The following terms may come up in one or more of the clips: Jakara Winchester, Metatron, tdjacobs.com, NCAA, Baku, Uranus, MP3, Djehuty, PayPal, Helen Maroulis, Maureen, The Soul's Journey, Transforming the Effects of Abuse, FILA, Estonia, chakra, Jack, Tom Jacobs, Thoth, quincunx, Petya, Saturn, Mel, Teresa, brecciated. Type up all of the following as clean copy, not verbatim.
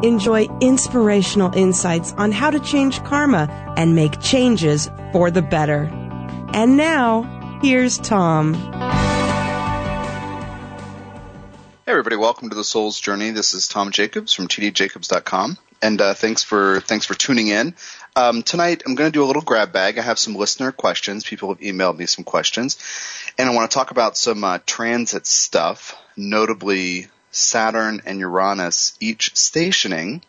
Enjoy inspirational insights on how to change karma and make changes for the better. And now, here's Tom. Hey everybody, welcome to The Soul's Journey. This is Tom Jacobs from tdjacobs.com. And thanks for tuning in. Tonight I'm going to do a little grab bag. I have some listener questions. People have emailed me some questions. And I want to talk about some transit stuff, notably Saturn and Uranus each stationing,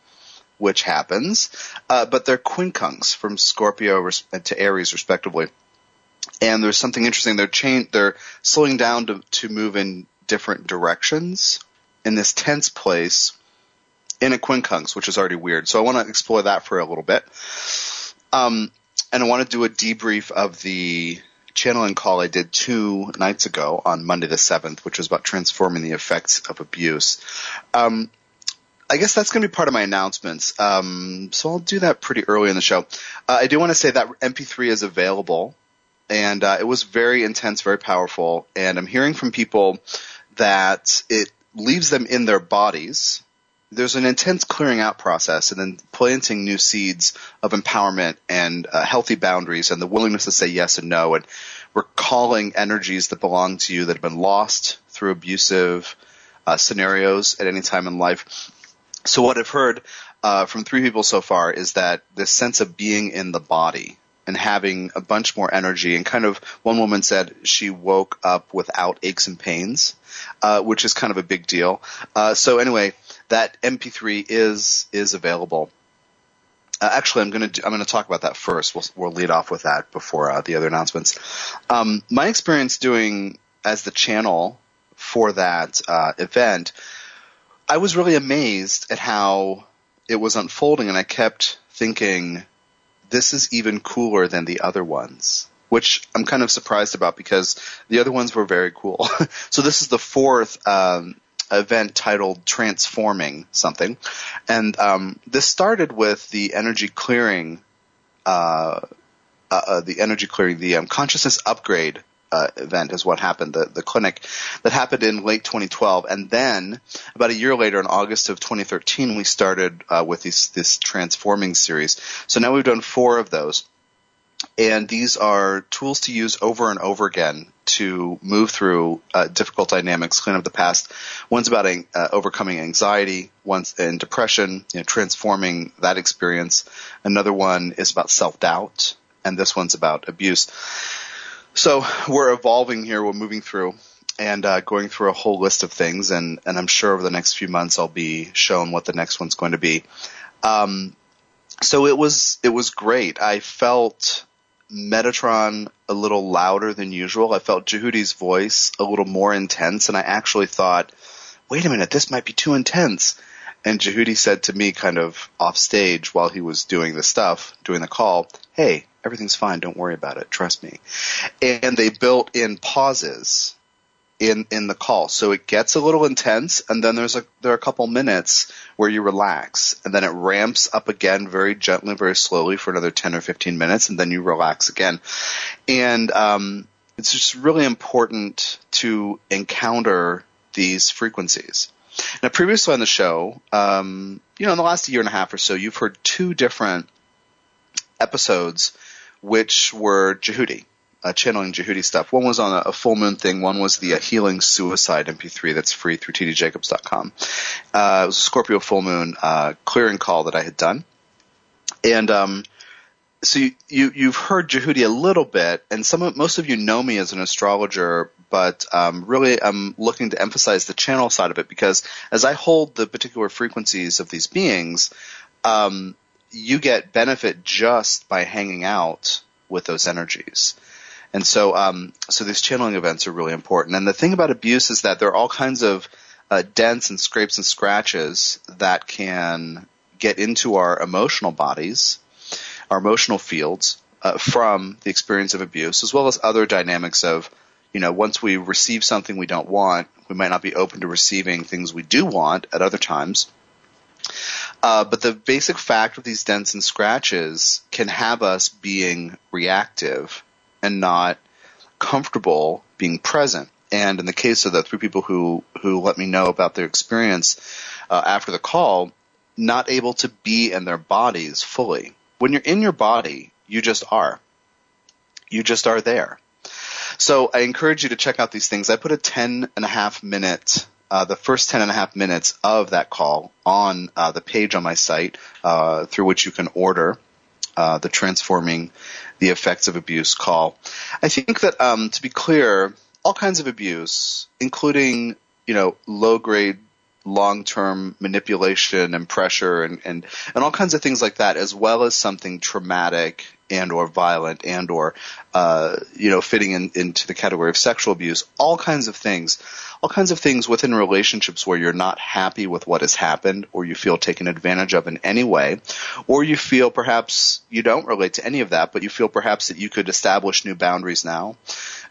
which happens, but they're quincunx from Scorpio to Aries, respectively. And there's something interesting. They're slowing down to move in different directions in this tense place in a quincunx, which is already weird. So I want to explore that for a little bit. And I want to do a debrief of the channeling call I did 2 nights ago on Monday the 7th, which was about transforming the effects of abuse. I guess that's going to be part of my announcements. So I'll do that pretty early in the show. I do want to say that MP3 is available, and it was very intense, very powerful. And I'm hearing from people that it leaves them in their bodies. There's an intense clearing out process and then planting new seeds of empowerment and healthy boundaries and the willingness to say yes and no and recalling energies that belong to you that have been lost through abusive scenarios at any time in life. So what I've heard from 3 people so far is that this sense of being in the body and having a bunch more energy, and kind of one woman said she woke up without aches and pains, which is kind of a big deal. So anyway, that MP3 is available. Actually, I'm going to talk about that first. We'll lead off with that before the other announcements. My experience doing as the channel for that event, I was really amazed at how it was unfolding, and I kept thinking, this is even cooler than the other ones, which I'm kind of surprised about because the other ones were very cool. So this is the 4th event titled Transforming Something. And this started with the energy clearing, consciousness upgrade event is what happened, the clinic that happened in late 2012. And then about a year later in August of 2013, we started with this transforming series. So now we've done 4 of those. And these are tools to use over and over again to move through difficult dynamics, clean up the past. One's about overcoming anxiety, one's in depression, transforming that experience. Another one is about self-doubt, and this one's about abuse. So we're evolving here. We're moving through and going through a whole list of things, and I'm sure over the next few months I'll be shown what the next one's going to be. So it was great. I felt Metatron a little louder than usual. I felt Djehuty's voice a little more intense, and I actually thought, wait a minute, this might be too intense. And Djehuty said to me kind of off stage while he was doing the stuff, doing the call, hey, everything's fine. Don't worry about it. Trust me. And they built in pauses in the call. So it gets a little intense, and then there are a couple minutes where you relax, and then it ramps up again very gently, very slowly for another 10 or 15 minutes, and then you relax again. And it's just really important to encounter these frequencies. Now, previously on the show, in the last year and a half or so, you've heard 2 different episodes which were Djehuty, channeling Djehuty stuff. One was on a full moon thing. One was the Healing Suicide MP3 that's free through tdjacobs.com. It was a Scorpio full moon clearing call that I had done. And so you've heard Djehuty a little bit, and most of you know me as an astrologer, but really I'm looking to emphasize the channel side of it because as I hold the particular frequencies of these beings, you get benefit just by hanging out with those energies. And so so these channeling events are really important. And the thing about abuse is that there are all kinds of dents and scrapes and scratches that can get into our emotional bodies. our emotional fields from the experience of abuse, as well as other dynamics of, you know, once we receive something we don't want, we might not be open to receiving things we do want at other times. But the basic fact of these dents and scratches can have us being reactive and not comfortable being present. And in the case of the three people who let me know about their experience after the call, not able to be in their bodies fully. When you're in your body, you just are. You just are there. So I encourage you to check out these things. I put a 10.5-minute the first 10.5 minutes of that call on the page on my site through which you can order the Transforming the Effects of Abuse call. I think that, to be clear, all kinds of abuse, including, you know, low-grade, long-term manipulation and pressure and all kinds of things like that, as well as something traumatic and or violent and or, you know, fitting into the category of sexual abuse, all kinds of things within relationships where you're not happy with what has happened, or you feel taken advantage of in any way, or you feel perhaps you don't relate to any of that, but you feel perhaps that you could establish new boundaries now,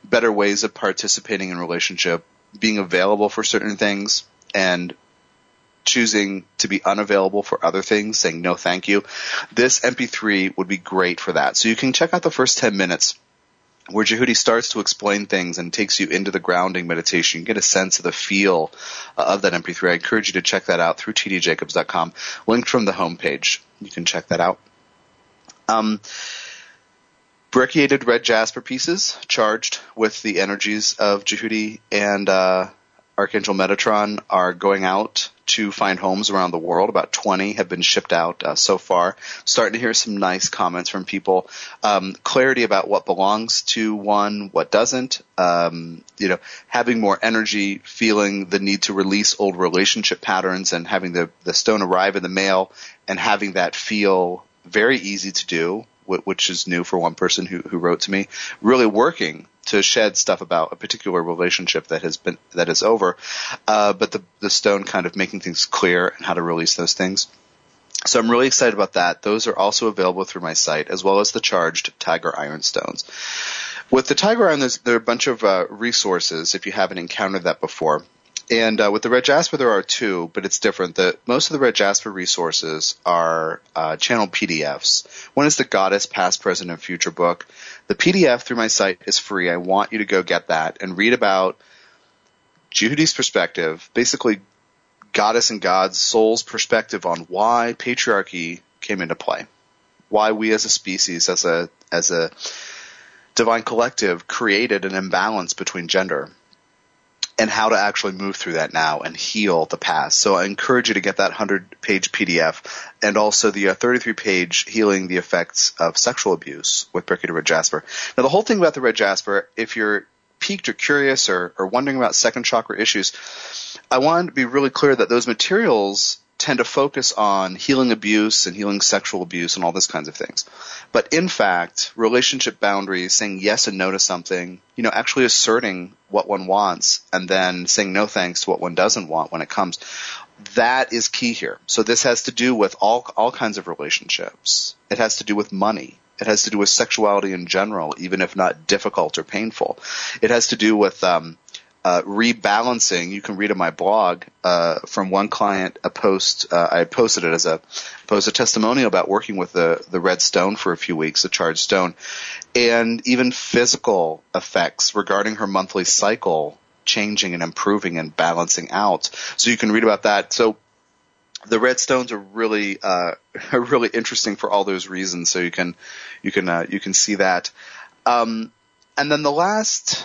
better ways of participating in relationship, being available for certain things, and choosing to be unavailable for other things, saying no thank you. This MP3 would be great for that. So you can check out the first 10 minutes where Djehuty starts to explain things and takes you into the grounding meditation. You get a sense of the feel of that MP3. I encourage you to check that out through tdjacobs.com, linked from the homepage. You can check that out. Brecciated red jasper pieces charged with the energies of Djehuty and Archangel Metatron are going out to find homes around the world. About 20 have been shipped out so far. Starting to hear some nice comments from people. Clarity about what belongs to one, what doesn't. You know, having more energy, feeling the need to release old relationship patterns, and having the stone arrive in the mail and having that feel very easy to do, which is new for one person who wrote to me, really working to shed stuff about a particular relationship that is over, but the stone kind of making things clear and how to release those things. So I'm really excited about that. Those are also available through my site, as well as the charged tiger iron stones. With the tiger iron, there are a bunch of resources if you haven't encountered that before. And with the red jasper, there are two, but it's different. Most of the red jasper resources are channel PDFs. One is the Goddess Past, Present, and Future book. The PDF through my site is free. I want you to go get that and read about Djehuty's perspective, basically goddess and god's soul's perspective on why patriarchy came into play, why we as a species, as a divine collective, created an imbalance between gender, and how to actually move through that now and heal the past. So I encourage you to get that 100-page PDF, and also the 33-page Healing the Effects of Sexual Abuse with Brecciated Red Jasper. Now, the whole thing about the red jasper, if you're piqued or curious or wondering about second chakra issues, I want to be really clear that those materials tend to focus on healing abuse and healing sexual abuse and all those kinds of things. But in fact, relationship boundaries, saying yes and no to something, you know, actually asserting what one wants and then saying no thanks to what one doesn't want when it comes, that is key here. So this has to do with all kinds of relationships. It has to do with money. It has to do with sexuality in general, even if not difficult or painful. It has to do with rebalancing. You can read on my blog from one client a post. I posted it as a testimonial about working with the red stone for a few weeks, the charged stone, and even physical effects regarding her monthly cycle changing and improving and balancing out. So you can read about that. So the red stones are really interesting for all those reasons. So you can see that. And then the last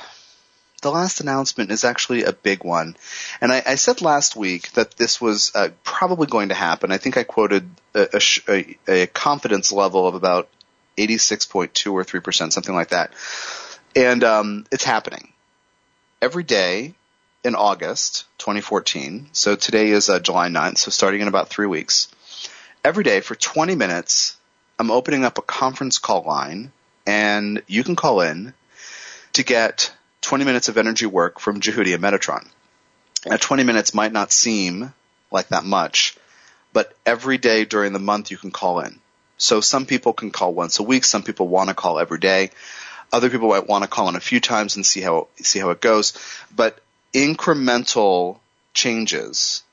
announcement is actually a big one, and I said last week that this was probably going to happen. I think I quoted a confidence level of about 86.2 or 3%, something like that, and it's happening every day in August 2014. So today is July 9th, so starting in about 3 weeks, every day for 20 minutes, I'm opening up a conference call line, and you can call in to get 20 minutes of energy work from Djehuty and Metatron. Now, 20 minutes might not seem like that much, but every day during the month you can call in. So some people can call once a week. Some people want to call every day. Other people might want to call in a few times and see how it goes. But incremental changes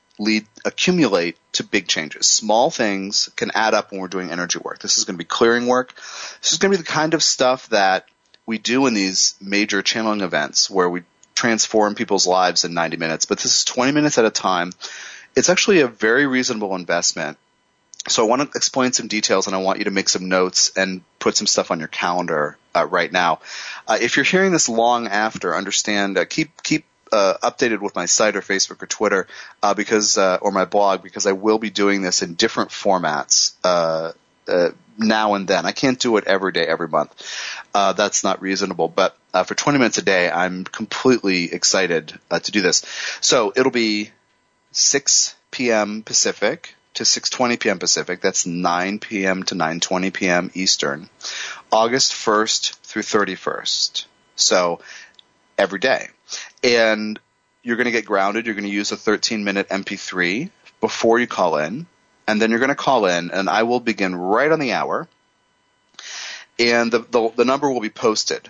accumulate to big changes. Small things can add up when we're doing energy work. This is going to be clearing work. This is going to be the kind of stuff that we do in these major channeling events where we transform people's lives in 90 minutes. But this is 20 minutes at a time. It's actually a very reasonable investment. So I want to explain some details, and I want you to make some notes and put some stuff on your calendar right now. If you're hearing this long after, understand, keep updated with my site or Facebook or Twitter or my blog, because I will be doing this in different formats now and then. I can't do it every day, every month. That's not reasonable. But for 20 minutes a day, I'm completely excited to do this. So it'll be 6 p.m. Pacific to 6:20 p.m. Pacific. That's 9 p.m. to 9:20 p.m. Eastern, August 1st through 31st. So every day. And you're going to get grounded. You're going to use a 13-minute MP3 before you call in. And then you're going to call in, and I will begin right on the hour. And the number will be posted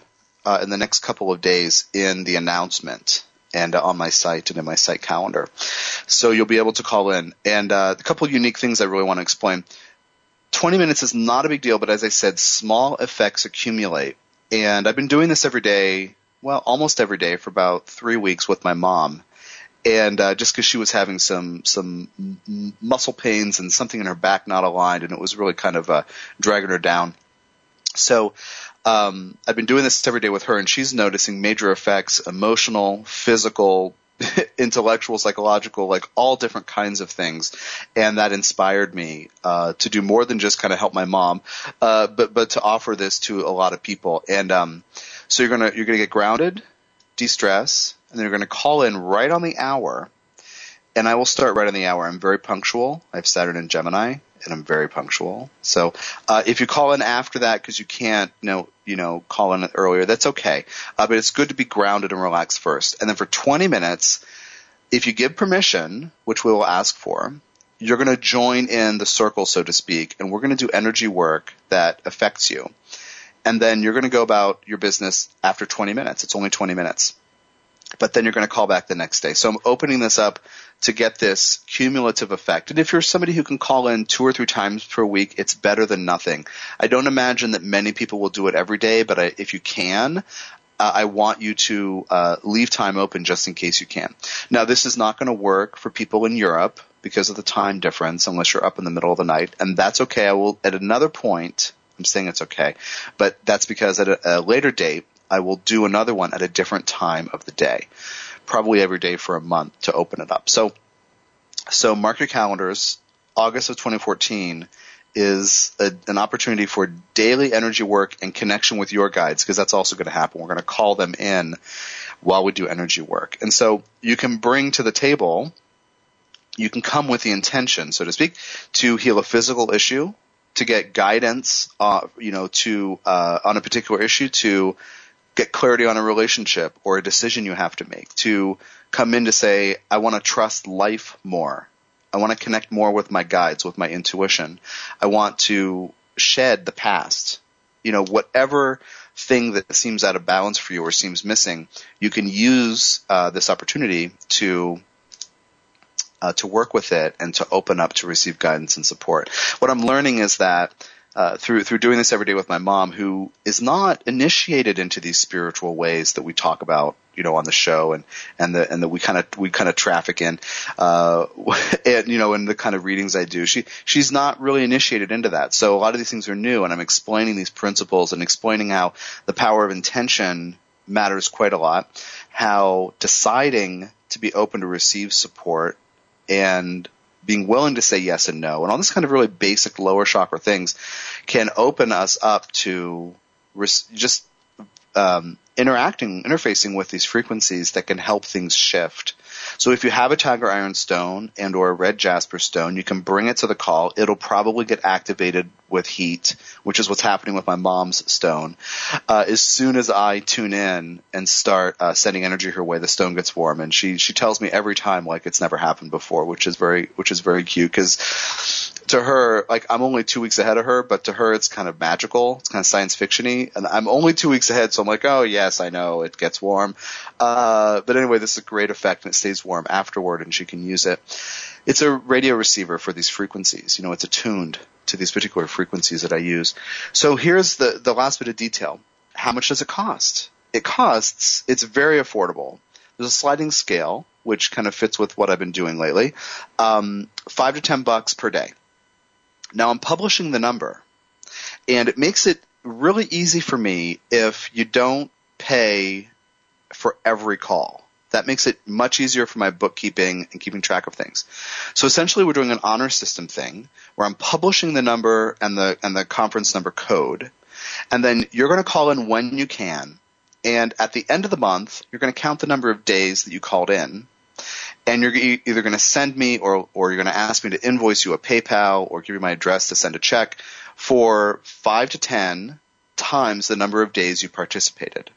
in the next couple of days in the announcement and on my site and in my site calendar. So you'll be able to call in. And a couple of unique things I really want to explain. 20 minutes is not a big deal, but as I said, small effects accumulate. And I've been doing this every day, well, almost every day for about 3 weeks with my mom. And just because she was having some muscle pains and something in her back not aligned, and it was really kind of dragging her down. So I've been doing this every day with her, and she's noticing major effects, emotional, physical, intellectual, psychological, like all different kinds of things. And that inspired me to do more than just kind of help my mom, but to offer this to a lot of people. And so you're gonna get grounded, de-stress, and then you're going to call in right on the hour, and I will start right on the hour. I'm very punctual. I have Saturn in Gemini, and I'm very punctual. So if you call in after that because you can't call in earlier, that's okay. But it's good to be grounded and relaxed first. And then for 20 minutes, if you give permission, which we will ask for, you're going to join in the circle, so to speak, and we're going to do energy work that affects you. And then you're going to go about your business after 20 minutes. It's only 20 minutes. But then you're going to call back the next day. So I'm opening this up to get this cumulative effect. And if you're somebody who can call in 2 or 3 times per week, it's better than nothing. I don't imagine that many people will do it every day, but if you can, I want you to leave time open just in case you can. Now, this is not going to work for people in Europe because of the time difference unless you're up in the middle of the night, and that's okay. I will at another point – I'm saying it's okay, but that's because at a later date, I will do another one at a different time of the day, probably every day for a month to open it up. So mark your calendars. August of 2014 is an opportunity for daily energy work and connection with your guides, because that's also going to happen. We're going to call them in while we do energy work. And so you can bring to the table, you can come with the intention, so to speak, to heal a physical issue, to get guidance on a particular issue, to get clarity on a relationship or a decision you have to make, to come in to say, I want to trust life more. I want to connect more with my guides, with my intuition. I want to shed the past. Whatever thing that seems out of balance for you or seems missing, you can use this opportunity to work with it and to open up to receive guidance and support. What I'm learning is that through doing this every day with my mom, who is not initiated into these spiritual ways that we talk about, on the show and that we kind of traffic in, in the kind of readings I do, she's not really initiated into that. So a lot of these things are new, and I'm explaining these principles and explaining how the power of intention matters quite a lot, how deciding to be open to receive support and being willing to say yes and no, and all this kind of really basic lower chakra things can open us up to interfacing with these frequencies that can help things shift. So if you have a tiger iron stone and or a red jasper stone, you can bring it to the call. It'll probably get activated with heat, which is what's happening with my mom's stone. As soon as I tune in and start sending energy her way, the stone gets warm, and she tells me every time like it's never happened before, which is very cute, because to her, like, I'm only 2 weeks ahead of her, but to her it's kind of magical. It's kind of science fiction-y. And I'm only 2 weeks ahead, so I'm like, oh, yes, I know. It gets warm. But anyway, this is a great effect, and it stays warm afterward, and she can use it. It's a radio receiver for these frequencies. You know, it's attuned to these particular frequencies that I use. So here's the last bit of detail. How much does it cost? It costs – it's very affordable. There's a sliding scale, which kind of fits with what I've been doing lately, $5 to $10 per day. Now I'm publishing the number, and it makes it really easy for me if you don't pay for every call. That makes it much easier for my bookkeeping and keeping track of things. So essentially we're doing an honor system thing where I'm publishing the number and the conference number code, and then you're going to call in when you can. And at the end of the month, you're going to count the number of days that you called in. And you're either going to send me or you're going to ask me to invoice you a PayPal or give you my address to send a check for 5 to 10 times the number of days you participated.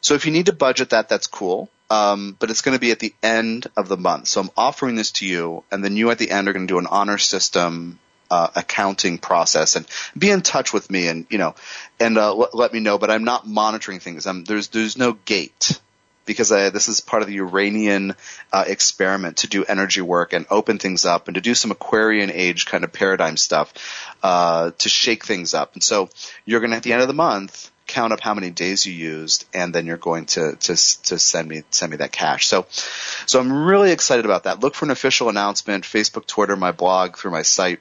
So if you need to budget that, that's cool. But it's going to be at the end of the month. So I'm offering this to you, and then you at the end are going to do an honor system accounting process and be in touch with me and, you know, and let me know. But I'm not monitoring things. There's no gate. Because this is part of the Uranian experiment to do energy work and open things up and to do some Aquarian age kind of paradigm stuff to shake things up. And so you're going to, at the end of the month, count up how many days you used, and then you're going to send me that cash. So I'm really excited about that. Look for an official announcement, Facebook, Twitter, my blog, through my site.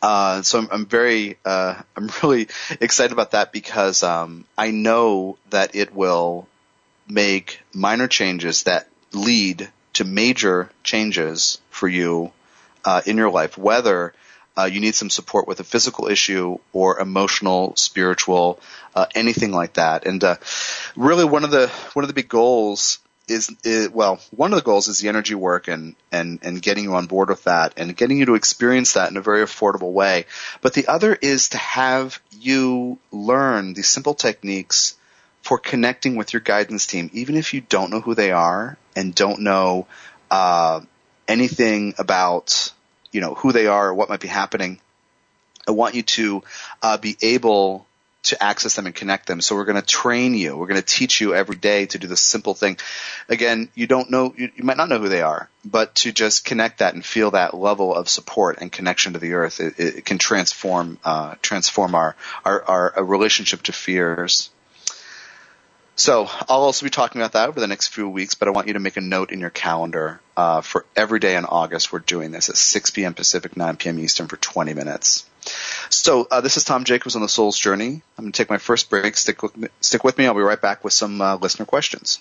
So I'm really excited about that because I know that it will make minor changes that lead to major changes for you in your life, whether you need some support with a physical issue or emotional, spiritual, anything like that. And really one of the big goals is the energy work and getting you on board with that and getting you to experience that in a very affordable way. But the other is to have you learn these simple techniques for connecting with your guidance team, even if you don't know who they are and don't know anything about, you know, who they are or what might be happening. I want you to be able to access them and connect them. So we're going to train you. We're going to teach you every day to do this simple thing. Again, you might not know who they are, but to just connect that and feel that level of support and connection to the earth, it can transform our relationship to fears. So I'll also be talking about that over the next few weeks, but I want you to make a note in your calendar for every day in August. We're doing this at 6 p.m. Pacific, 9 p.m. Eastern for 20 minutes. So this is Tom Jacobs on The Soul's Journey. I'm going to take my first break. Stick with me. I'll be right back with some listener questions.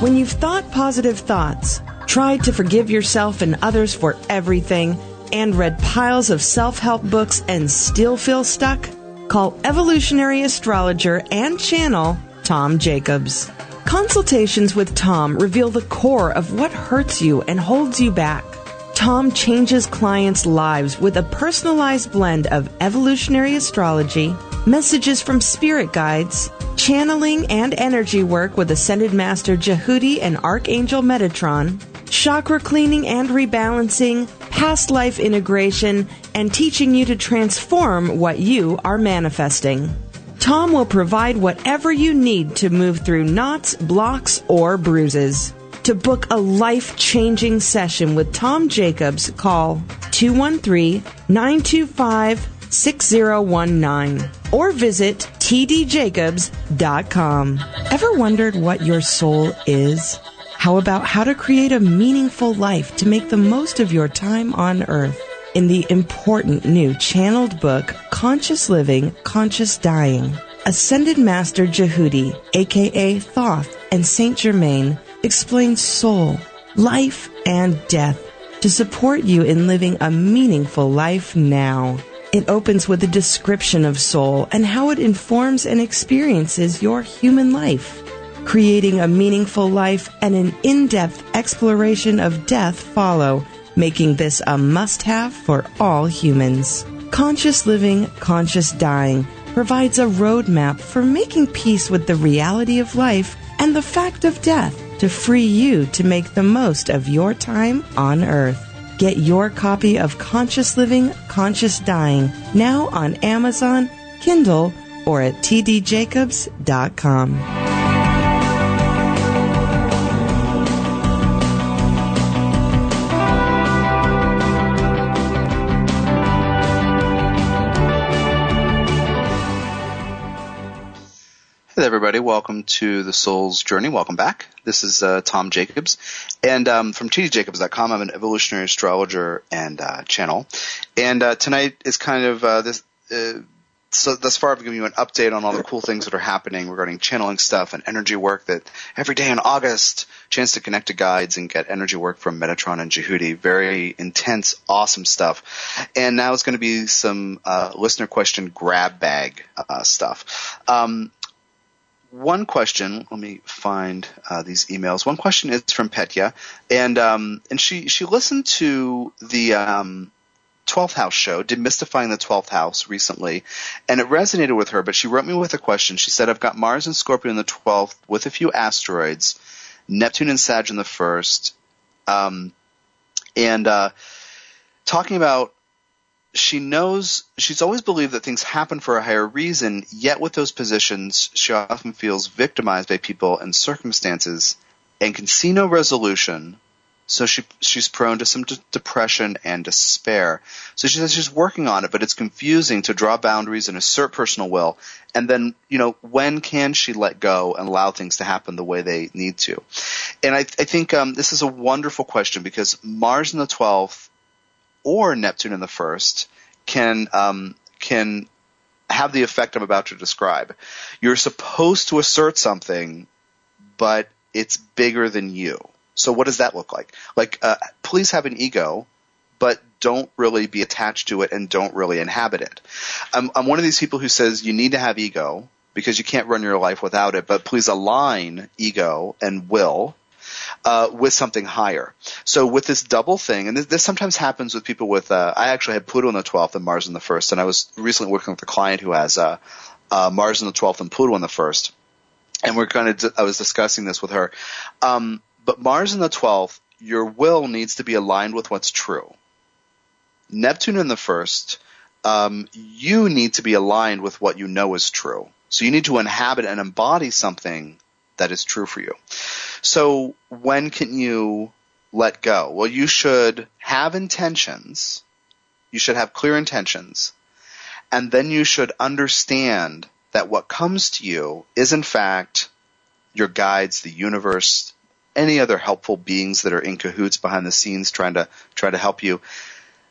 When you've thought positive thoughts, tried to forgive yourself and others for everything, and read piles of self-help books and still feel stuck, call evolutionary astrologer and channel Tom Jacobs. Consultations with Tom reveal the core of what hurts you and holds you back. Tom changes clients' lives with a personalized blend of evolutionary astrology, messages from spirit guides, channeling and energy work with Ascended Master Djehuty and Archangel Metatron, chakra cleaning and rebalancing, past life integration, and teaching you to transform what you are manifesting. Tom will provide whatever you need to move through knots, blocks, or bruises. To book a life-changing session with Tom Jacobs, call 213-925-6019 or visit tdjacobs.com. Ever wondered what your soul is? How about how to create a meaningful life to make the most of your time on earth? In the important new channeled book, Conscious Living, Conscious Dying, Ascended Master Djehuty, aka Thoth and Saint Germain, explains soul, life, and death to support you in living a meaningful life now. It opens with a description of soul and how it informs and experiences your human life. Creating a meaningful life and an in-depth exploration of death follow, making this a must-have for all humans. Conscious Living, Conscious Dying provides a roadmap for making peace with the reality of life and the fact of death to free you to make the most of your time on Earth. Get your copy of Conscious Living, Conscious Dying now on Amazon, Kindle, or at tdjacobs.com. Hello, everybody. Welcome to The Soul's Journey. Welcome back. This is Tom Jacobs, and from tdjacobs.com. I'm an evolutionary astrologer and channel. And tonight is kind of so thus far I've given you an update on all the cool things that are happening regarding channeling stuff and energy work. That every day in August, chance to connect to guides and get energy work from Metatron and Djehuty. Very intense, awesome stuff. And now it's going to be some listener question grab bag stuff. One question, let me find these emails. One question is from Petya, and she listened to the 12th House show, Demystifying the 12th House, recently, and it resonated with her, but she wrote me with a question. She said, I've got Mars and Scorpio in the 12th with a few asteroids, Neptune and Sag in the 1st, and talking about she knows she's always believed that things happen for a higher reason, yet with those positions, she often feels victimized by people and circumstances and can see no resolution. So she's prone to some depression and despair. So she says she's working on it, but it's confusing to draw boundaries and assert personal will. And then, when can she let go and allow things to happen the way they need to? And I think this is a wonderful question, because Mars in the 12th or Neptune in the 1st can have the effect I'm about to describe. You're supposed to assert something, but it's bigger than you. So what does that look like? Please have an ego, but don't really be attached to it and don't really inhabit it. I'm one of these people who says you need to have ego because you can't run your life without it, but please align ego and will with something higher. So with this double thing, and this sometimes happens with people with I actually had Pluto in the 12th and Mars in the 1st, and I was recently working with a client who has Mars in the 12th and Pluto in the 1st, and I was discussing this with her. But Mars in the 12th, your will needs to be aligned with what's true. Neptune in the 1st, you need to be aligned with what you know is true. So you need to inhabit and embody something that is true for you. So when can you let go? Well, you should have intentions. You should have clear intentions. And then you should understand that what comes to you is, in fact, your guides, the universe, any other helpful beings that are in cahoots behind the scenes trying to help you.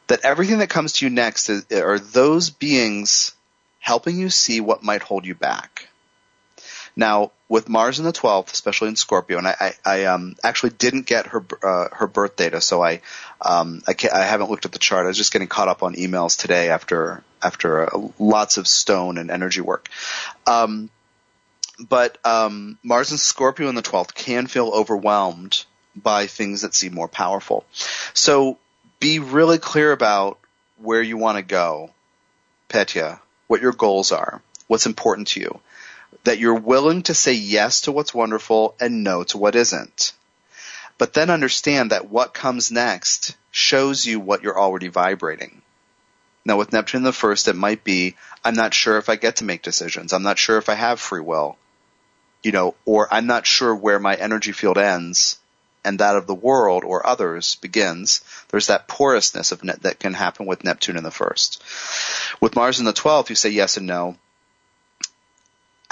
That everything that comes to you next are those beings helping you see what might hold you back. Now, with Mars in the 12th, especially in Scorpio, and I actually didn't get her birth data, so I haven't looked at the chart. I was just getting caught up on emails today after lots of stone and energy work. But Mars and Scorpio in the 12th can feel overwhelmed by things that seem more powerful. So be really clear about where you want to go, Petya, what your goals are, what's important to you. That you're willing to say yes to what's wonderful and no to what isn't. But then understand that what comes next shows you what you're already vibrating. Now, with Neptune in the 1st, it might be, I'm not sure if I get to make decisions. I'm not sure if I have free will, or I'm not sure where my energy field ends and that of the world or others begins. There's that porousness of that can happen with Neptune in the 1st. With Mars in the 12th, you say yes and no.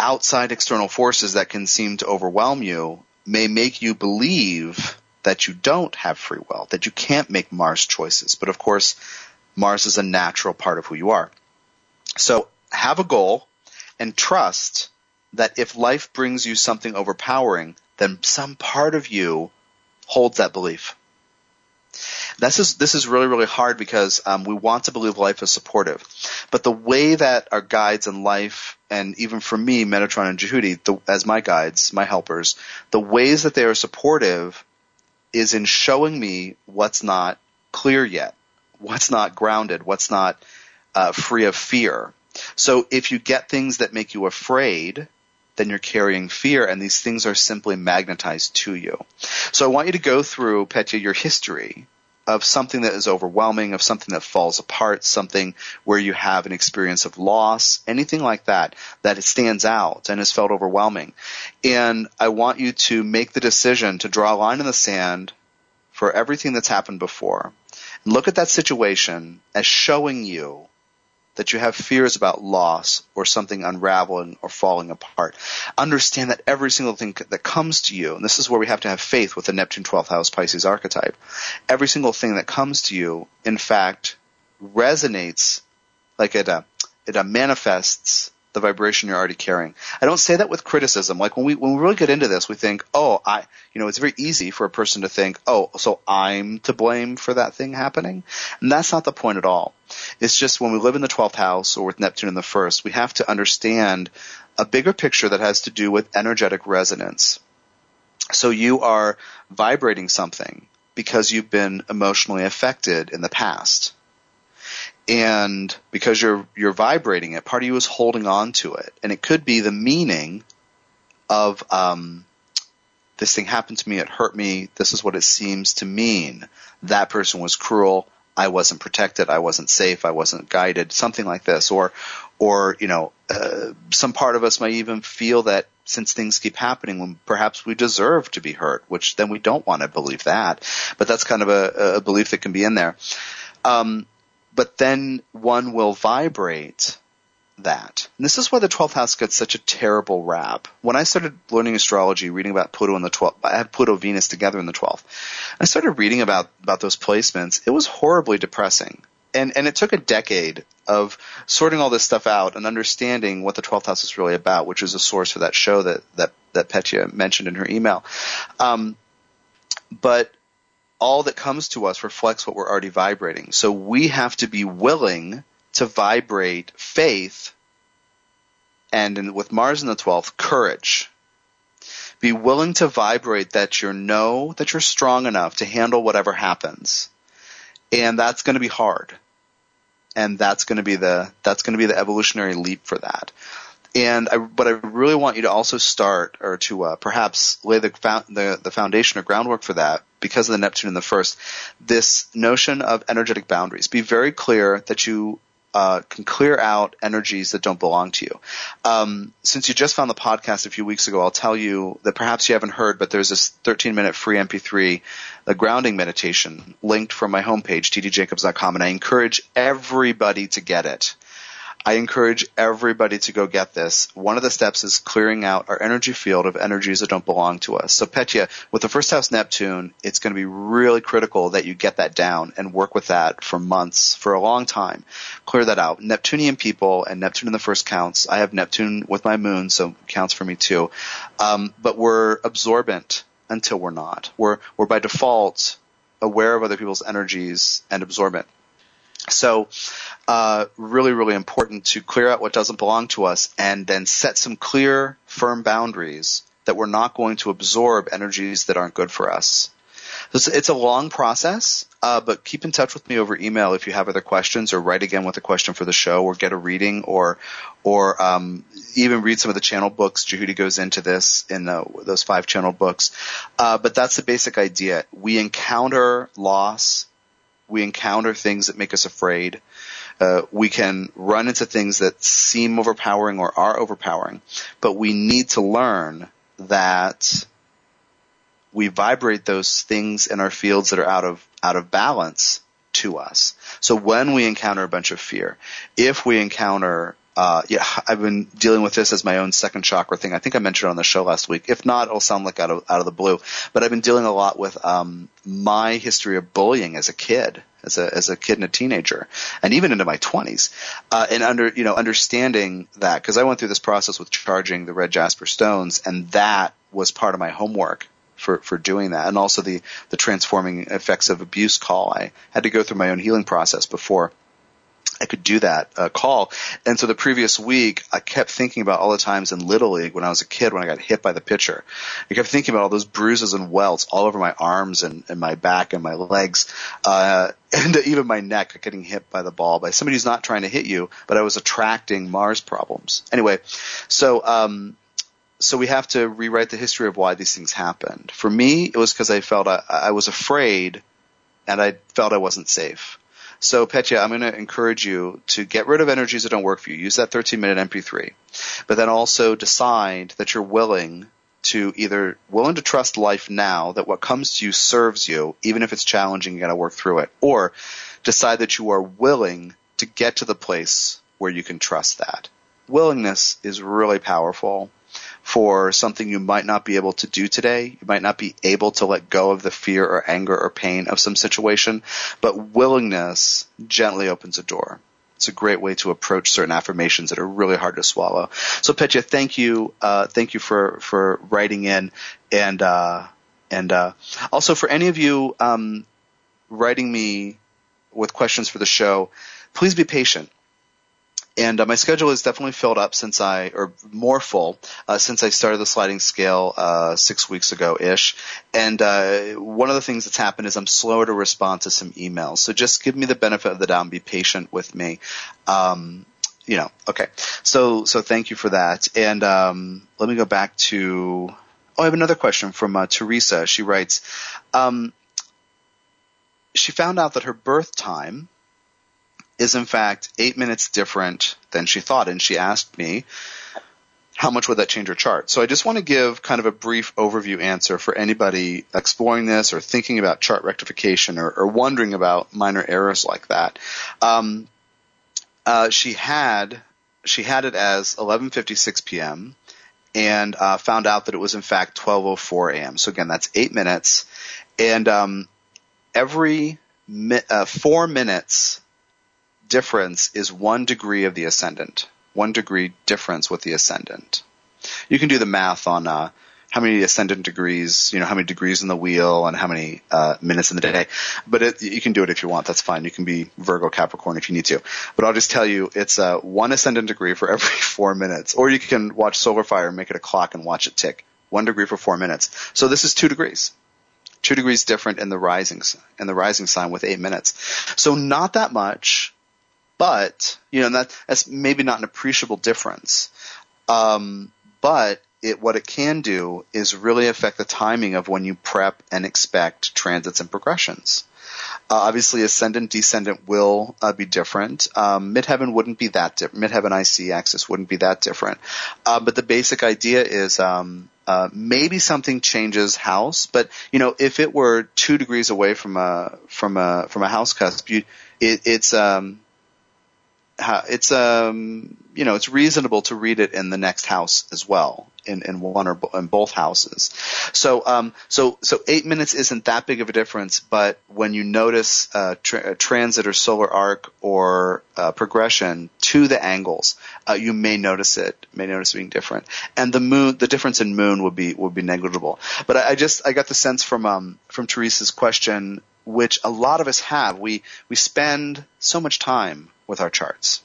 Outside external forces that can seem to overwhelm you may make you believe that you don't have free will, that you can't make Mars choices. But of course, Mars is a natural part of who you are. So have a goal and trust that if life brings you something overpowering, then some part of you holds that belief. This is really, really hard because we want to believe life is supportive. But the way that our guides in life, and even for me, Metatron and Djehuty, as my guides, my helpers, the ways that they are supportive is in showing me what's not clear yet, what's not grounded, what's not free of fear. So if you get things that make you afraid, then you're carrying fear, and these things are simply magnetized to you. So I want you to go through, Petya, your history of something that is overwhelming, of something that falls apart, something where you have an experience of loss, anything like that, that it stands out and has felt overwhelming. And I want you to make the decision to draw a line in the sand for everything that's happened before. And look at that situation as showing you that you have fears about loss or something unraveling or falling apart. Understand that every single thing that comes to you, and this is where we have to have faith with the Neptune 12th house Pisces archetype, every single thing that comes to you, in fact, resonates, like it manifests the vibration you're already carrying. I don't say that with criticism. Like when we really get into this, we think, it's very easy for a person to think, oh, so I'm to blame for that thing happening. And that's not the point at all. It's just when we live in the 12th house or with Neptune in the first, we have to understand a bigger picture that has to do with energetic resonance. So you are vibrating something because you've been emotionally affected in the past. And because you're vibrating it, part of you is holding on to it. And it could be the meaning of this thing happened to me, it hurt me, this is what it seems to mean. That person was cruel, I wasn't protected, I wasn't safe, I wasn't guided, something like this. Or some part of us might even feel that since things keep happening, when perhaps we deserve to be hurt, which then we don't want to believe that. But that's kind of a belief that can be in there. But then one will vibrate that. And this is why the 12th house gets such a terrible rap. When I started learning astrology, reading about Pluto in the 12th, I had Pluto Venus together in the 12th. I started reading about those placements. It was horribly depressing. And it took a decade of sorting all this stuff out and understanding what the 12th house is really about, which is a source for that show that Petya mentioned in her email. But all that comes to us reflects what we're already vibrating. So we have to be willing to vibrate faith and with Mars in the 12th, courage. Be willing to vibrate that you know that you're strong enough to handle whatever happens. And that's going to be hard. And that's going to be the evolutionary leap for that. But I really want you to also start or to perhaps lay the foundation or groundwork for that because of the Neptune in the first, this notion of energetic boundaries. Be very clear that you can clear out energies that don't belong to you. Since you just found the podcast a few weeks ago, I'll tell you that perhaps you haven't heard, but there's this 13-minute free MP3, the grounding meditation, linked from my homepage, tdjacobs.com, and I encourage everybody to get it. I encourage everybody to go get this. One of the steps is clearing out our energy field of energies that don't belong to us. So Petya, with the first house Neptune, it's going to be really critical that you get that down and work with that for months, for a long time. Clear that out. Neptunian people and Neptune in the first counts. I have Neptune with my moon, so it counts for me too. But we're absorbent until we're not. We're by default aware of other people's energies and absorbent. So really, really important to clear out what doesn't belong to us and then set some clear, firm boundaries that we're not going to absorb energies that aren't good for us. So it's a long process, but keep in touch with me over email if you have other questions or write again with a question for the show or get a reading or even read some of the channel books. Djehuty goes into this in those 5 channel books. But that's the basic idea. We encounter loss. We encounter things that make us afraid. We can run into things that seem overpowering or are overpowering. But we need to learn that we vibrate those things in our fields that are out of balance to us. So when we encounter a bunch of fear, if we encounter I've been dealing with this as my own second chakra thing. I think I mentioned it on the show last week. If not, it'll sound like out of the blue. But I've been dealing a lot with my history of bullying as a kid, as a kid and a teenager, and even into my 20s. Understanding that, because I went through this process with charging the red jasper stones, and that was part of my homework for doing that. And also the Transforming Effects of Abuse call. I had to go through my own healing process before I could do that call. And so the previous week, I kept thinking about all the times in Little League when I was a kid, when I got hit by the pitcher. I kept thinking about all those bruises and welts all over my arms and my back and my legs, and even my neck, getting hit by the ball by somebody who's not trying to hit you, but I was attracting Mars problems. Anyway, so we have to rewrite the history of why these things happened. For me, it was because I felt I was afraid and I felt I wasn't safe. So, Petya, I'm going to encourage you to get rid of energies that don't work for you. Use that 13-minute MP3. But then also decide that you're willing to trust life now, that what comes to you serves you, even if it's challenging, you got to work through it. Or decide that you are willing to get to the place where you can trust that. Willingness is really powerful for something you might not be able to do today. You might not be able to let go of the fear or anger or pain of some situation, but willingness gently opens a door. It's a great way to approach certain affirmations that are really hard to swallow. So, Petya, thank you for writing in, and also for any of you writing me with questions for the show, please be patient. And my schedule is definitely filled up since I started the sliding scale 6 weeks ago-ish. And one of the things that's happened is I'm slower to respond to some emails. So just give me the benefit of the doubt and be patient with me. Okay. So thank you for that. And let me go back to – I have another question from Teresa. She writes, she found out that her birth time – is in fact 8 minutes different than she thought, and she asked me how much would that change her chart. So I just want to give kind of a brief overview answer for anybody exploring this or thinking about chart rectification or wondering about minor errors like that. She had it as 11:56 p.m. and found out that it was in fact 12:04 a.m. So again, that's 8 minutes, and every 4 minutes difference is 1 degree of the ascendant. 1 degree difference with the ascendant. You can do the math on how many ascendant degrees, how many degrees in the wheel and how many minutes in the day. But you can do it if you want. That's fine. You can be Virgo, Capricorn if you need to. But I'll just tell you it's 1 ascendant degree for every 4 minutes. Or you can watch solar fire and make it a clock and watch it tick. 1 degree for 4 minutes. So this is 2 degrees. 2 degrees different in the rising sign with 8 minutes. So not that much. But, that's maybe not an appreciable difference. But what it can do is really affect the timing of when you prep and expect transits and progressions. Obviously, ascendant, descendant will be different. Midheaven wouldn't be that different. Midheaven IC axis wouldn't be that different. But the basic idea is maybe something changes house. But, if it were 2 degrees away from a house cusp, it's reasonable to read it in the next house as well, in one or in both houses. So 8 minutes isn't that big of a difference, but when you notice a transit or solar arc or progression to the angles, you may notice it being different. And the difference in moon would be negligible. But I got the sense from Teresa's question, which a lot of us have. We spend so much time with our charts.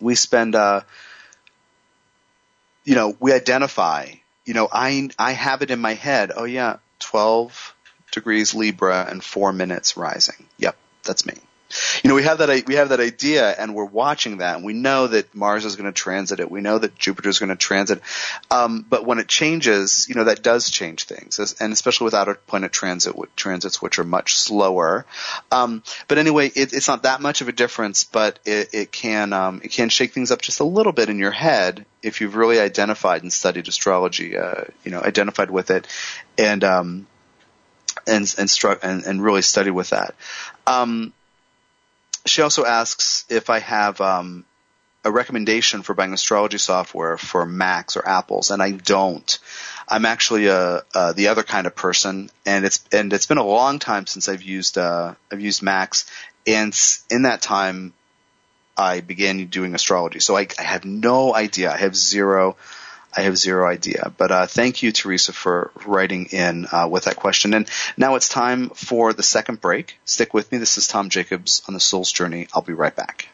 We spend, we identify, I have it in my head. Oh yeah, 12 degrees Libra and 4 minutes rising. Yep, that's me. We have that idea, and we're watching that, and we know that Mars is going to transit it. We know that Jupiter is going to transit. But when it changes, that does change things, and especially with outer planet transits, which are much slower. But anyway, it's not that much of a difference, but it can shake things up just a little bit in your head if you've really identified and studied astrology, identified with it, and really studied with that. She also asks if I have a recommendation for buying astrology software for Macs or Apples, and I don't. I'm actually the other kind of person, and it's been a long time since I've used Macs, and in that time I began doing astrology, so I have no idea. I have zero. I have zero idea. But thank you, Teresa, for writing in with that question. And now it's time for the second break. Stick with me. This is Tom Jacobs on The Soul's Journey. I'll be right back.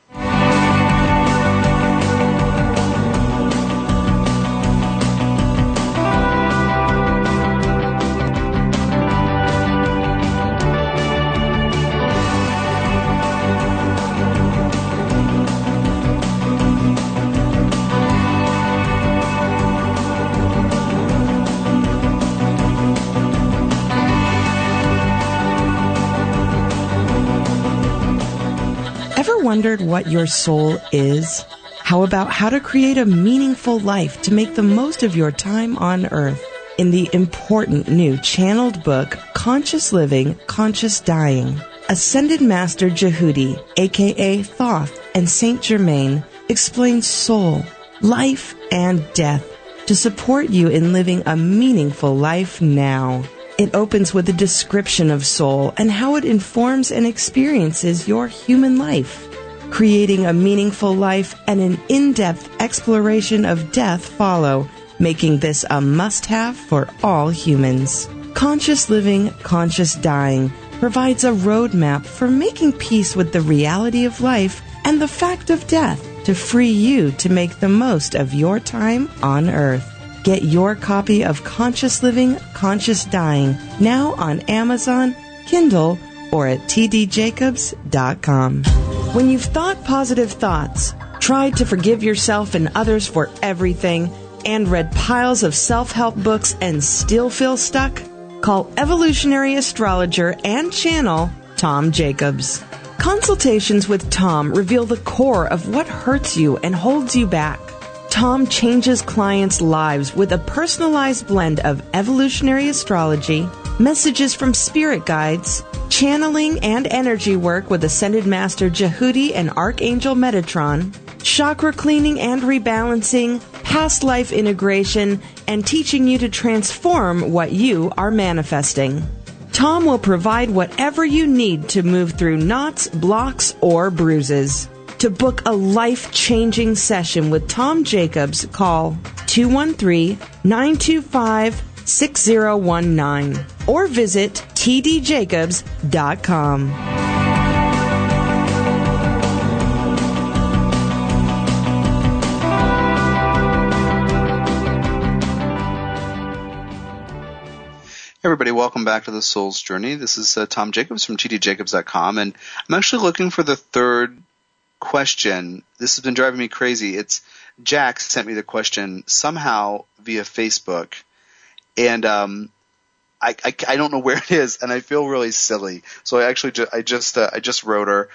Wondered what your soul is? How about how to create a meaningful life to make the most of your time on earth? In the important new channeled book, Conscious Living, Conscious Dying, Ascended Master Djehuty, aka Thoth and Saint Germain, explains soul, life, and death to support you in living a meaningful life now. It opens with a description of soul and how it informs and experiences your human life. Creating a meaningful life and an in-depth exploration of death follow, making this a must-have for all humans. Conscious Living, Conscious Dying provides a roadmap for making peace with the reality of life and the fact of death to free you to make the most of your time on Earth. Get your copy of Conscious Living, Conscious Dying now on Amazon, Kindle, or at tdjacobs.com. When you've thought positive thoughts, tried to forgive yourself and others for everything, and read piles of self-help books and still feel stuck, call evolutionary astrologer and channel Tom Jacobs. Consultations with Tom reveal the core of what hurts you and holds you back. Tom changes clients' lives with a personalized blend of evolutionary astrology, messages from spirit guides, channeling and energy work with Ascended Master Djehuty and Archangel Metatron, chakra cleaning and rebalancing, past life integration, and teaching you to transform what you are manifesting. Tom will provide whatever you need to move through knots, blocks, or bruises. To book a life-changing session with Tom Jacobs, call 213-925-6019 or visit tdjacobs.com. Everybody, welcome back to The Soul's Journey. This is Tom Jacobs from tdjacobs.com, and I'm actually looking for the third question. This has been driving me crazy. It's Jack sent me the question somehow via Facebook, and I don't know where it is, and I feel really silly. So I just wrote her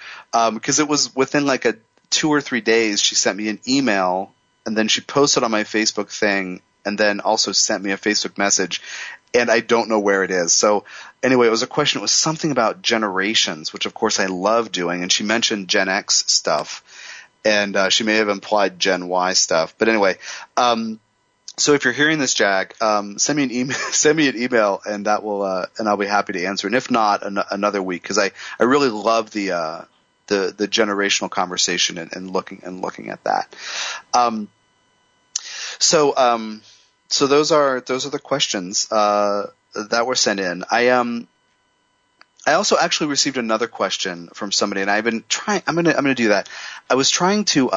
because it was within like a 2 or 3 days she sent me an email, and then she posted on my Facebook thing, and then also sent me a Facebook message, and I don't know where it is. So anyway, it was a question. It was something about generations, which of course I love doing, and she mentioned Gen X stuff, and she may have implied Gen Y stuff. But anyway, so if you're hearing this, Jack, send me an email, and that will, and I'll be happy to answer. And if not, another week, because I really love the generational conversation and looking at that. So those are the questions that were sent in. I also actually received another question from somebody, and I've been trying. I'm gonna do that. I was trying to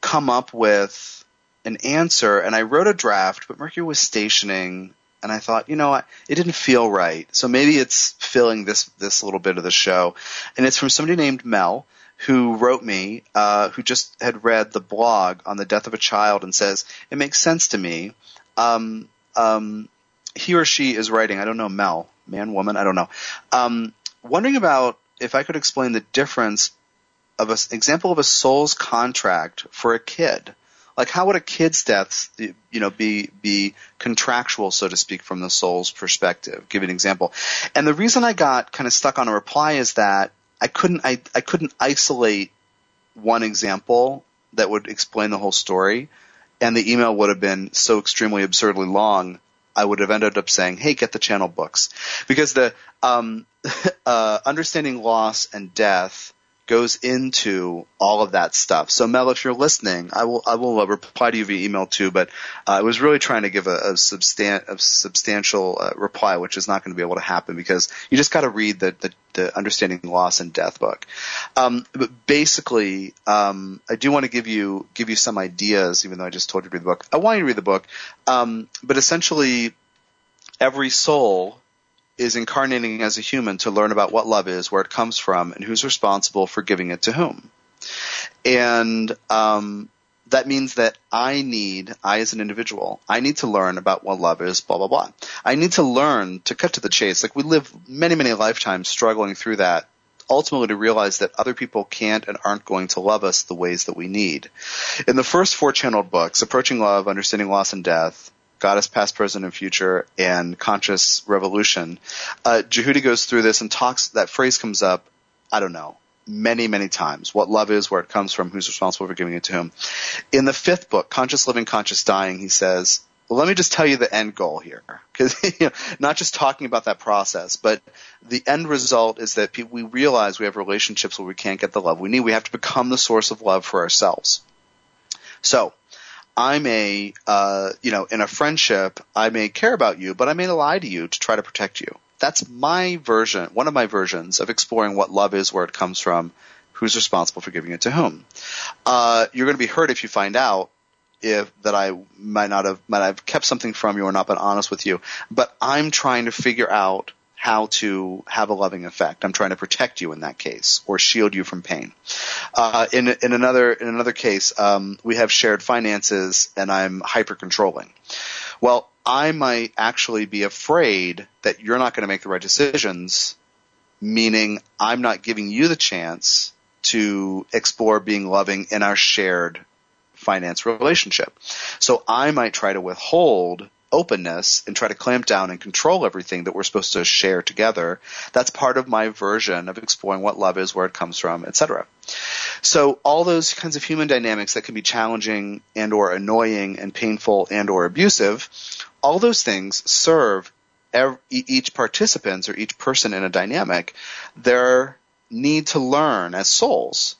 come up with an answer, and I wrote a draft, but Mercury was stationing, and I thought, it didn't feel right. So maybe it's filling this little bit of the show. And it's from somebody named Mel, who wrote me, who just had read the blog on the death of a child, and says, it makes sense to me. He or she is writing, I don't know, Mel, man, woman, I don't know. Wondering about if I could explain the difference of an example of a soul's contract for a kid. Like, how would a kid's death, be contractual, so to speak, from the soul's perspective? Give an example. And the reason I got kind of stuck on a reply is that I couldn't isolate one example that would explain the whole story, and the email would have been so extremely absurdly long. I would have ended up saying, "Hey, get the channel books," because the understanding loss and death goes into all of that stuff. So Mel, if you're listening, I will reply to you via email too, but I was really trying to give a substantial reply, which is not going to be able to happen because you just got to read the Understanding Loss and Death book. But basically, I do want to give you some ideas, even though I just told you to read the book. I want you to read the book, but essentially every soul is incarnating as a human to learn about what love is, where it comes from, and who's responsible for giving it to whom. And that means that I as an individual, I need to learn about what love is, blah, blah, blah. I need to learn to cut to the chase. Like, we live many, many lifetimes struggling through that, ultimately to realize that other people can't and aren't going to love us the ways that we need. In the first 4-channeled books, Approaching Love, Understanding Loss and Death, Goddess, Past, Present, and Future, and Conscious Revolution, Djehuty goes through this and talks – that phrase comes up, I don't know, many, many times. What love is, where it comes from, who's responsible for giving it to whom. In the 5th book, Conscious Living, Conscious Dying, he says, well, let me just tell you the end goal here, because not just talking about that process, but the end result is that we realize we have relationships where we can't get the love we need. We have to become the source of love for ourselves. So I may, in a friendship, I may care about you, but I may lie to you to try to protect you. That's my version, one of my versions of exploring what love is, where it comes from, who's responsible for giving it to whom. You're going to be hurt if you find out that I might have kept something from you or not been honest with you. But I'm trying to figure out how to have a loving effect. I'm trying to protect you in that case, or shield you from pain. In another case, we have shared finances, and I'm hyper controlling. Well, I might actually be afraid that you're not going to make the right decisions, meaning I'm not giving you the chance to explore being loving in our shared finance relationship. So I might try to withhold openness and try to clamp down and control everything that we're supposed to share together. That's part of my version of exploring what love is, where it comes from, etc. So all those kinds of human dynamics that can be challenging and or annoying and painful and or abusive, all those things serve each participant or each person in a dynamic their need to learn as souls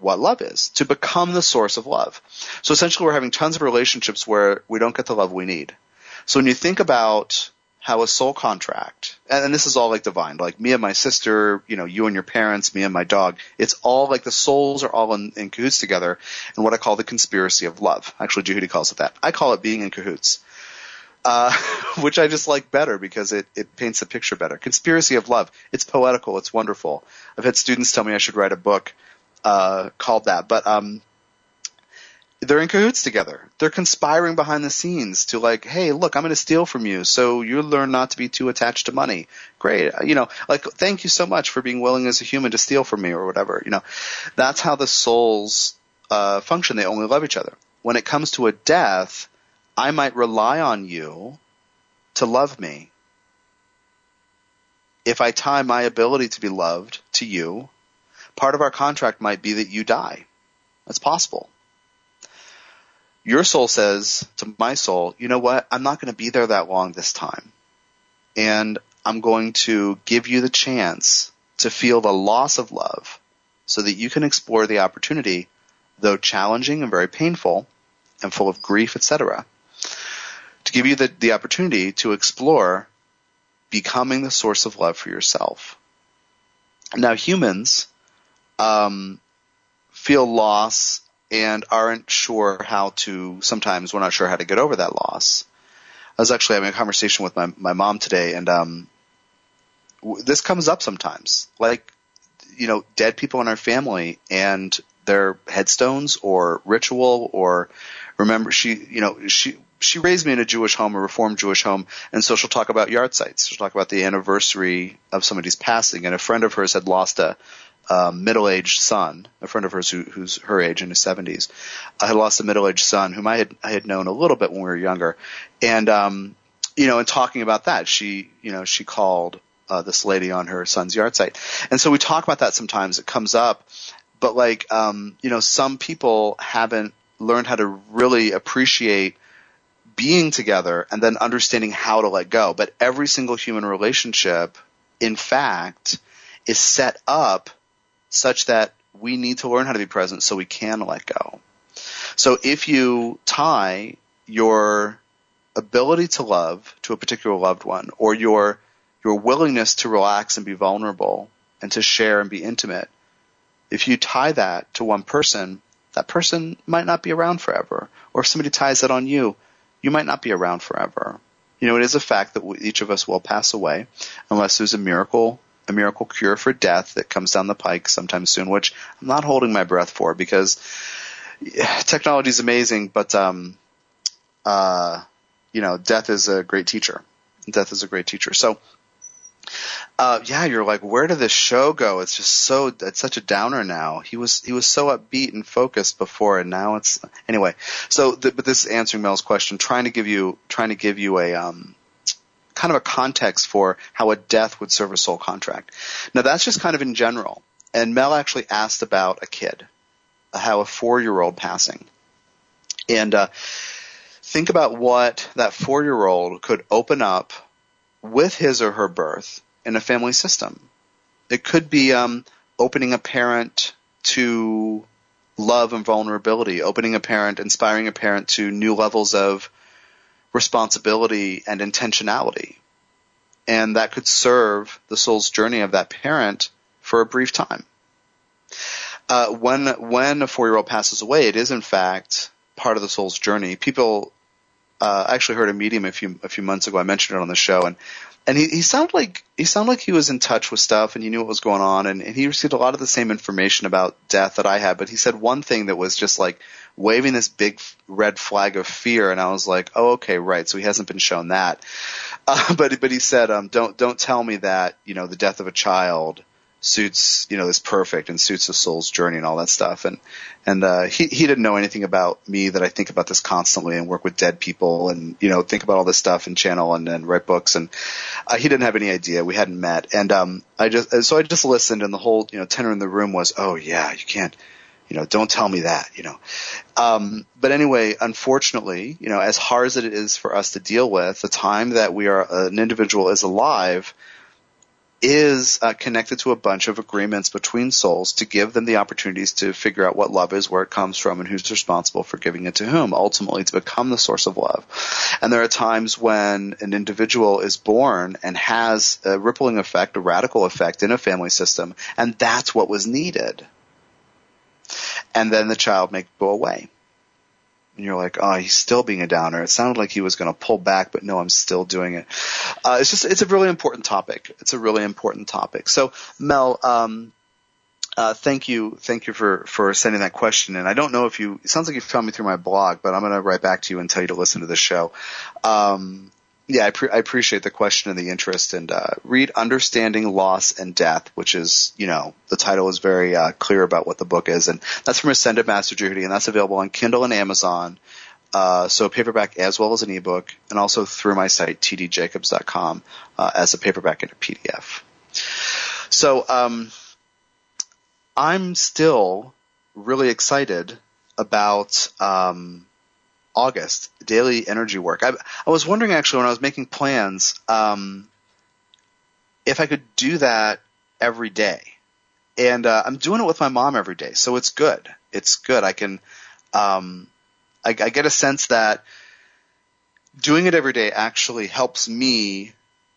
what love is, to become the source of love. So essentially we're having tons of relationships where we don't get the love we need. So when you think about how a soul contract, and this is all like divine, like me and my sister, you and your parents, me and my dog, it's all like the souls are all in cahoots together in what I call the conspiracy of love. Actually, Djehuty calls it that. I call it being in cahoots, which I just like better because it paints the picture better. Conspiracy of love. It's poetical. It's wonderful. I've had students tell me I should write a book called that, but they're in cahoots together. They're conspiring behind the scenes to like, hey, look, I'm going to steal from you, so you learn not to be too attached to money. Great. Thank you so much for being willing as a human to steal from me or whatever. That's how the souls function. They only love each other. When it comes to a death, I might rely on you to love me if I tie my ability to be loved to you. Part of our contract might be that you die. That's possible. Your soul says to my soul, you know what? I'm not going to be there that long this time. And I'm going to give you the chance to feel the loss of love so that you can explore the opportunity, though challenging and very painful and full of grief, etc., to give you the opportunity to explore becoming the source of love for yourself. Now, humans feel loss and aren't sure how to – sometimes we're not sure how to get over that loss. I was actually having a conversation with my mom today, and this comes up sometimes. Like, dead people in our family and their headstones or ritual or – remember, she raised me in a Jewish home, a Reformed Jewish home, and so she'll talk about yard sites. She'll talk about the anniversary of somebody's passing, and a friend of hers had lost a middle-aged son, a friend of hers who's her age in his 70s. I had lost a middle-aged son whom I had known a little bit when we were younger. And, in talking about that, she called this lady on her son's yard site. And so we talk about that sometimes. It comes up. But some people haven't learned how to really appreciate being together and then understanding how to let go. But every single human relationship, in fact, is set up such that we need to learn how to be present so we can let go. So if you tie your ability to love to a particular loved one, or your willingness to relax and be vulnerable and to share and be intimate, if you tie that to one person, that person might not be around forever. Or if somebody ties that on you, you might not be around forever. You know, it is a fact that each of us will pass away unless there's a miracle cure for death that comes down the pike sometime soon, which I'm not holding my breath for because technology is amazing, but death is a great teacher. Death is a great teacher. So, you're like, where did this show go? It's just it's such a downer now. He was so upbeat and focused before, and now it's anyway. So, but this is answering Mel's question, trying to give you a kind of a context for how a death would serve a soul contract. Now, that's just kind of in general. And Mel actually asked about a kid, how a 4-year-old passing, and think about what that 4-year-old could open up with his or her birth in a family system. It could be opening a parent to love and vulnerability, inspiring a parent to new levels of responsibility and intentionality. And that could serve the soul's journey of that parent for a brief time. When a 4-year-old passes away, it is in fact part of the soul's journey. People I actually heard a medium a few months ago. I mentioned it on the show, and he sounded like he was in touch with stuff and he knew what was going on, and he received a lot of the same information about death that I had. But he said one thing that was just like waving this big red flag of fear, and I was like, oh, okay, right. So he hasn't been shown that. But he said, don't tell me that the death of a child suits is perfect and suits the soul's journey and all that stuff, and he didn't know anything about me that I think about this constantly and work with dead people and think about all this stuff and channel and write books, and he didn't have any idea. We hadn't met, and I just listened, and the whole tenor in the room was, oh yeah, you can't, don't tell me that, but anyway, unfortunately, as hard as it is for us to deal with, the time that we are an individual is alive is connected to a bunch of agreements between souls to give them the opportunities to figure out what love is, where it comes from, and who's responsible for giving it to whom, ultimately to become the source of love. And there are times when an individual is born and has a rippling effect, a radical effect in a family system, and that's what was needed. And then the child may go away. And you're like, oh, he's still being a downer. It sounded like he was going to pull back, but no, I'm still doing it. It's a really important topic. So, Mel, thank you for sending that question. And I don't know if it sounds like you found me through my blog, but I'm going to write back to you and tell you to listen to the show. I appreciate the question and the interest. And read Understanding Loss and Death, which is, the title is very clear about what the book is. And that's from Ascended Master Djehuty, and that's available on Kindle and Amazon, so paperback as well as an ebook, and also through my site, tdjacobs.com, as a paperback and a PDF. So I'm still really excited about August, daily energy work. I was wondering actually when I was making plans if I could do that every day. And I'm doing it with my mom every day, so it's good. It's good. I can I get a sense that doing it every day actually helps me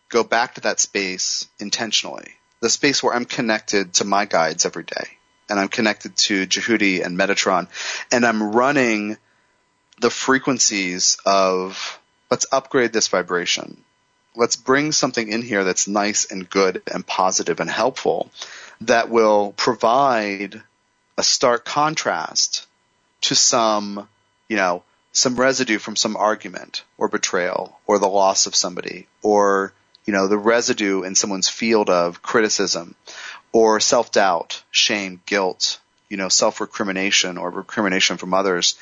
go back to that space intentionally, the space where I'm connected to my guides every day, and I'm connected to Djehuty and Metatron, and I'm running – the frequencies of let's upgrade this vibration. Let's bring something in here that's nice and good and positive and helpful that will provide a stark contrast to some residue from some argument or betrayal or the loss of somebody or, the residue in someone's field of criticism or self-doubt, shame, guilt, self-recrimination or recrimination from others.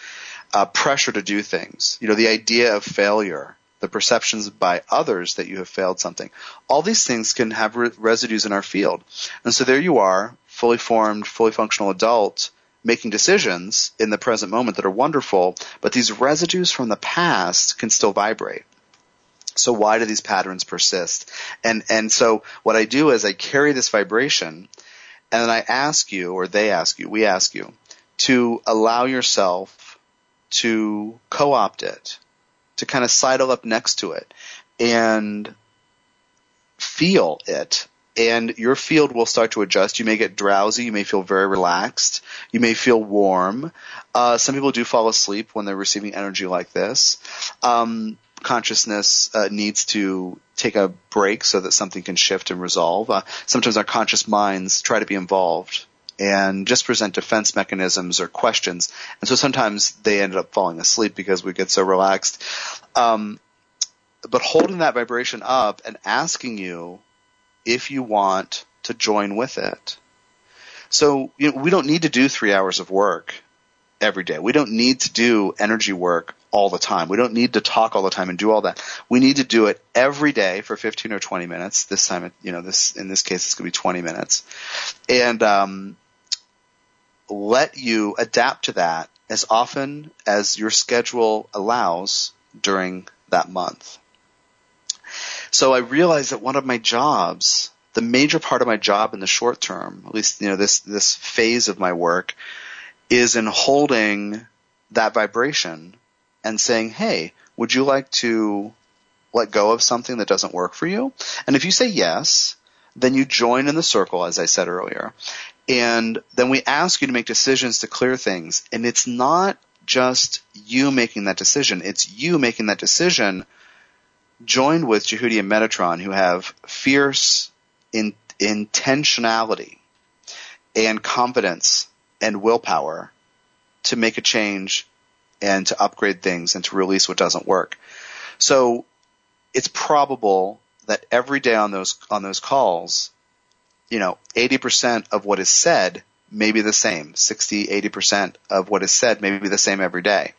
Pressure to do things, the idea of failure, the perceptions by others that you have failed something. All these things can have residues in our field. And so there you are, fully formed, fully functional adult, making decisions in the present moment that are wonderful, but these residues from the past can still vibrate. So why do these patterns persist? And so what I do is I carry this vibration And then I ask you, or they ask you, we ask you, to allow yourself to co-opt it, to kind of sidle up next to it and feel it. And your field will start to adjust. You may get drowsy. You may feel very relaxed. You may feel warm. Some people do fall asleep when they're receiving energy like this. Consciousness needs to take a break so that something can shift and resolve. Sometimes our conscious minds try to be involved and just present defense mechanisms or questions. And so sometimes they ended up falling asleep because we get so relaxed. But holding that vibration up and asking you if you want to join with it. So we don't need to do 3 hours of work every day. We don't need to do energy work all the time. We don't need to talk all the time and do all that. We need to do it every day for 15 or 20 minutes. This time, in this case, it's going to be 20 minutes. And let you adapt to that as often as your schedule allows during that month. So I realized that one of my jobs, the major part of my job in the short term, at least this phase of my work, is in holding that vibration and saying, hey, would you like to let go of something that doesn't work for you? And if you say yes, then you join in the circle, as I said earlier. And then we ask you to make decisions to clear things. And it's not just you making that decision. It's you making that decision joined with Djehuty and Metatron, who have fierce intentionality and confidence and willpower to make a change and to upgrade things and to release what doesn't work. So it's probable that every day on those calls, 80% of what is said may be the same. 80% of what is said may be the same every day.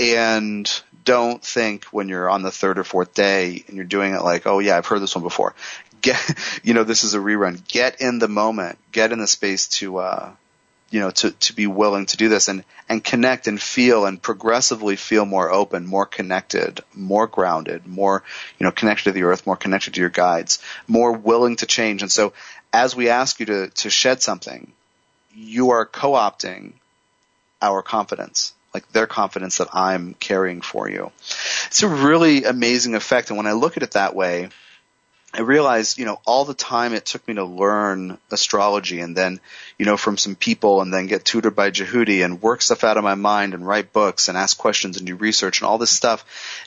And don't think when you're on the third or fourth day and you're doing it like, oh yeah, I've heard this one before. This is a rerun. Get in the moment. Get in the space to be willing to do this and connect and feel and progressively feel more open, more connected, more grounded, more, connected to the earth, more connected to your guides, more willing to change. And so as we ask you to shed something, you are co-opting our confidence. Like their confidence that I'm carrying for you. It's a really amazing effect. And when I look at it that way, I realize, all the time it took me to learn astrology and then, from some people and then get tutored by Djehuty and work stuff out of my mind and write books and ask questions and do research and all this stuff.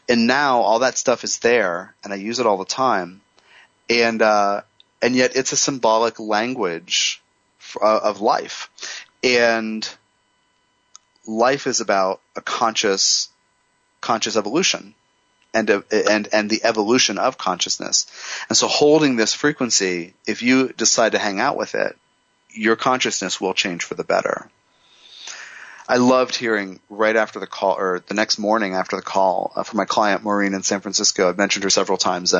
And now all that stuff is there and I use it all the time. And yet it's a symbolic language of life. And life is about a conscious evolution and the evolution of consciousness. And so holding this frequency, if you decide to hang out with it, your consciousness will change for the better. I loved hearing right after the call, or the next morning after the call, from my client Maureen in San Francisco. I've mentioned her several times.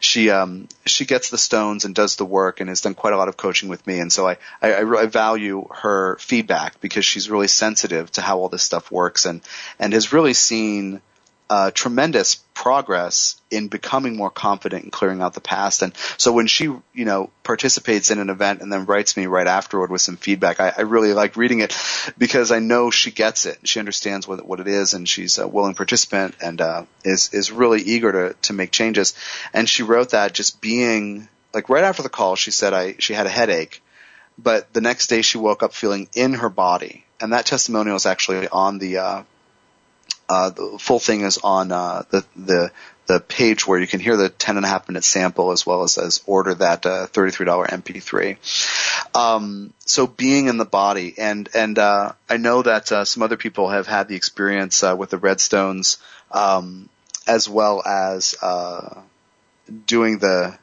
She gets the stones and does the work, and has done quite a lot of coaching with me. And so I value her feedback because she's really sensitive to how all this stuff works, and has really seen tremendous progress in becoming more confident and clearing out the past. And so when she, participates in an event and then writes me right afterward with some feedback, I really like reading it because I know she gets it. She understands what it is, and she's a willing participant and is really eager to make changes. And she wrote that just being like right after the call, she said she had a headache, but the next day she woke up feeling in her body. And that testimonial is actually on the full thing is on the page where you can hear the 10.5-minute sample as well as order that $33 MP3. So being in the body, and I know that some other people have had the experience with the redstones, as well as doing the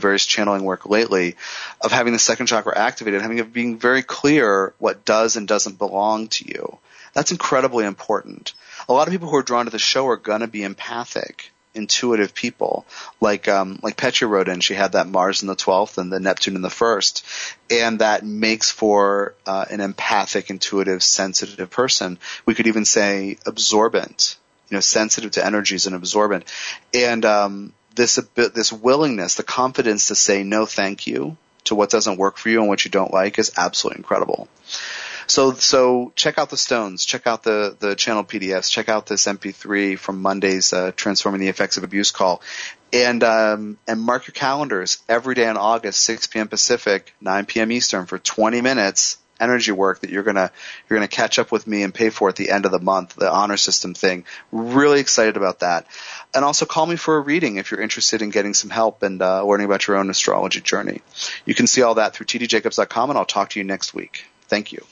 various channeling work lately, of having the second chakra activated, having it being very clear what does and doesn't belong to you. That's incredibly important. A lot of people who are drawn to the show are going to be empathic, intuitive people. Like Petya wrote in, she had that Mars in the 12th and the Neptune in the 1st. And that makes for an empathic, intuitive, sensitive person. We could even say absorbent, sensitive to energies and absorbent. And this willingness, the confidence to say no thank you to what doesn't work for you and what you don't like is absolutely incredible. So check out the stones, check out the channel PDFs, check out this MP3 from Monday's Transforming the Effects of Abuse call, and mark your calendars every day in August, 6 p.m. Pacific, 9 p.m. Eastern, for 20 minutes energy work that you're gonna catch up with me and pay for at the end of the month, the honor system thing. Really excited about that. And also call me for a reading if you're interested in getting some help and learning about your own astrology journey. You can see all that through tdjacobs.com, and I'll talk to you next week. Thank you.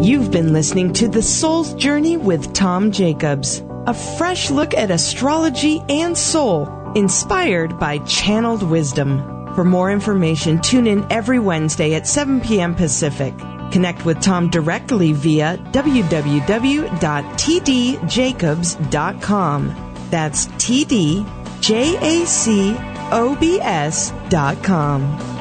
You've been listening to The Soul's Journey with Tom Jacobs, a fresh look at astrology and soul, inspired by channeled wisdom. For more information, tune in every Wednesday at 7 p.m. Pacific. Connect with Tom directly via www.tdjacobs.com. That's tdjacobs.com.